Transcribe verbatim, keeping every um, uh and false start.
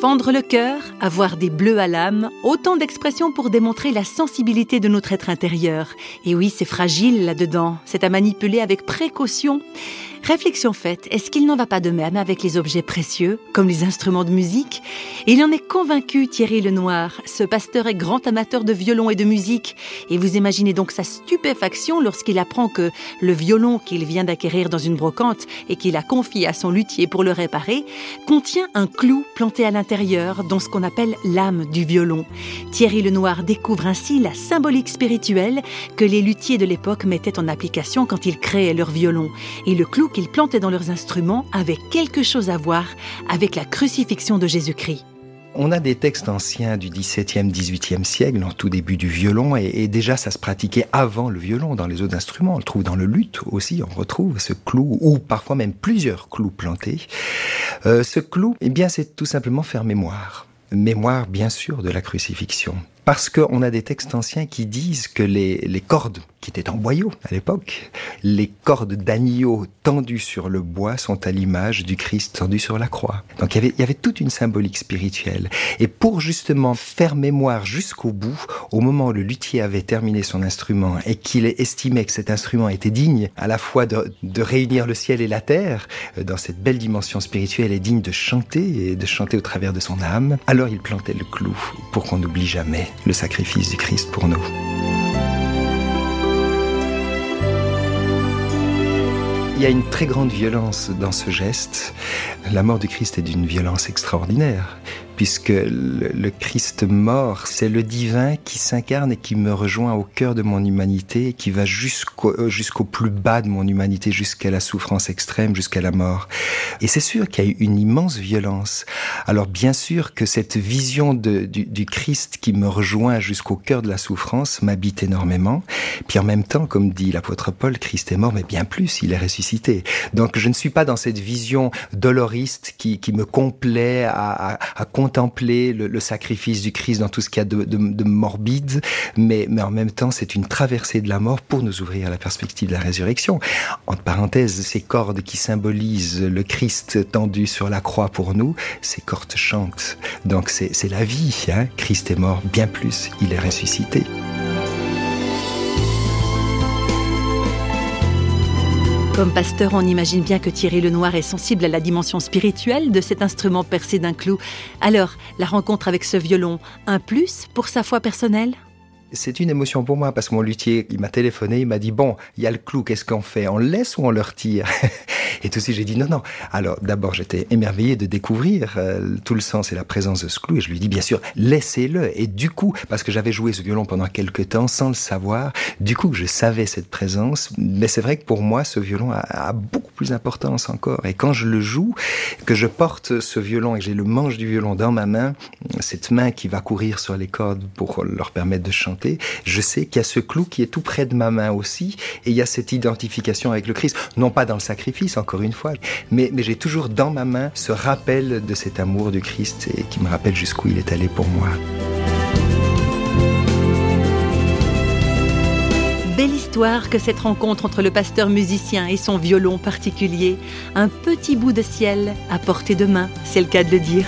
Fendre le cœur, avoir des bleus à l'âme, autant d'expressions pour démontrer la sensibilité de notre être intérieur. Et oui, c'est fragile là-dedans, c'est à manipuler avec précaution. Réflexion faite, est-ce qu'il n'en va pas de même avec les objets précieux, comme les instruments de musique ? Il en est convaincu, Thierry Lenoir. Ce pasteur est grand amateur de violon et de musique. Et vous imaginez donc sa stupéfaction lorsqu'il apprend que le violon qu'il vient d'acquérir dans une brocante et qu'il a confié à son luthier pour le réparer, contient un clou planté à l'intérieur dans ce qu'on appelle l'âme du violon. Thierry Lenoir découvre ainsi la symbolique spirituelle que les luthiers de l'époque mettaient en application quand ils créaient leur violon. Et le clou qu'ils plantaient dans leurs instruments avait quelque chose à voir avec la crucifixion de Jésus-Christ. On a des textes anciens du dix-septième, dix-huitième siècle, en tout début du violon, et, et déjà ça se pratiquait avant le violon, dans les autres instruments. On le trouve dans le luth aussi, on retrouve ce clou, ou parfois même plusieurs clous plantés. Euh, ce clou, eh bien, c'est tout simplement faire mémoire. Mémoire, bien sûr, de la crucifixion. Parce qu'on a des textes anciens qui disent que les, les cordes, qui étaient en boyau à l'époque, les cordes d'agneau tendues sur le bois sont à l'image du Christ tendu sur la croix. Donc il y avait, il y avait toute une symbolique spirituelle. Et pour justement faire mémoire jusqu'au bout, au moment où le luthier avait terminé son instrument et qu'il estimait que cet instrument était digne à la fois de, de réunir le ciel et la terre, dans cette belle dimension spirituelle et digne de chanter, et de chanter au travers de son âme, alors il plantait le clou pour qu'on n'oublie jamais le sacrifice du Christ pour nous. Il y a une très grande violence dans ce geste. La mort du Christ est d'une violence extraordinaire, puisque le Christ mort, c'est le divin qui s'incarne et qui me rejoint au cœur de mon humanité, qui va jusqu'au, jusqu'au plus bas de mon humanité, jusqu'à la souffrance extrême, jusqu'à la mort. Et c'est sûr qu'il y a eu une immense violence. Alors bien sûr que cette vision de, du, du Christ qui me rejoint jusqu'au cœur de la souffrance m'habite énormément. Puis en même temps, comme dit l'apôtre Paul, Christ est mort, mais bien plus, il est ressuscité. Donc je ne suis pas dans cette vision doloriste qui, qui me complaît à, à, à contempler le, le sacrifice du Christ dans tout ce qu'il y a de, de, de morbide, mais, mais en même temps, c'est une traversée de la mort pour nous ouvrir à la perspective de la résurrection. Entre parenthèses, ces cordes qui symbolisent le Christ tendu sur la croix pour nous, ces cordes chantent. Donc c'est, c'est la vie, hein. Christ est mort, bien plus, il est ressuscité. Comme pasteur, on imagine bien que Thierry Lenoir est sensible à la dimension spirituelle de cet instrument percé d'un clou. Alors, la rencontre avec ce violon, un plus pour sa foi personnelle ? C'est une émotion pour moi, parce que mon luthier, il m'a téléphoné, il m'a dit « Bon, il y a le clou, qu'est-ce qu'on fait ? On le laisse ou on le retire ?» Et tout de suite, j'ai dit « Non, non ». Alors, d'abord, j'étais émerveillé de découvrir euh, tout le sens et la présence de ce clou. Et je lui ai dit « Bien sûr, laissez-le ». Et du coup, parce que j'avais joué ce violon pendant quelques temps sans le savoir, du coup, je savais cette présence. Mais c'est vrai que pour moi, ce violon a, a beaucoup plus d'importance encore. Et quand je le joue, que je porte ce violon et que j'ai le manche du violon dans ma main, cette main qui va courir sur les cordes pour leur permettre de chanter, je sais qu'il y a ce clou qui est tout près de ma main aussi, et il y a cette identification avec le Christ, non pas dans le sacrifice, encore une fois, mais, mais j'ai toujours dans ma main ce rappel de cet amour du Christ et qui me rappelle jusqu'où il est allé pour moi. Belle histoire que cette rencontre entre le pasteur musicien et son violon particulier. Un petit bout de ciel à portée de main, c'est le cas de le dire.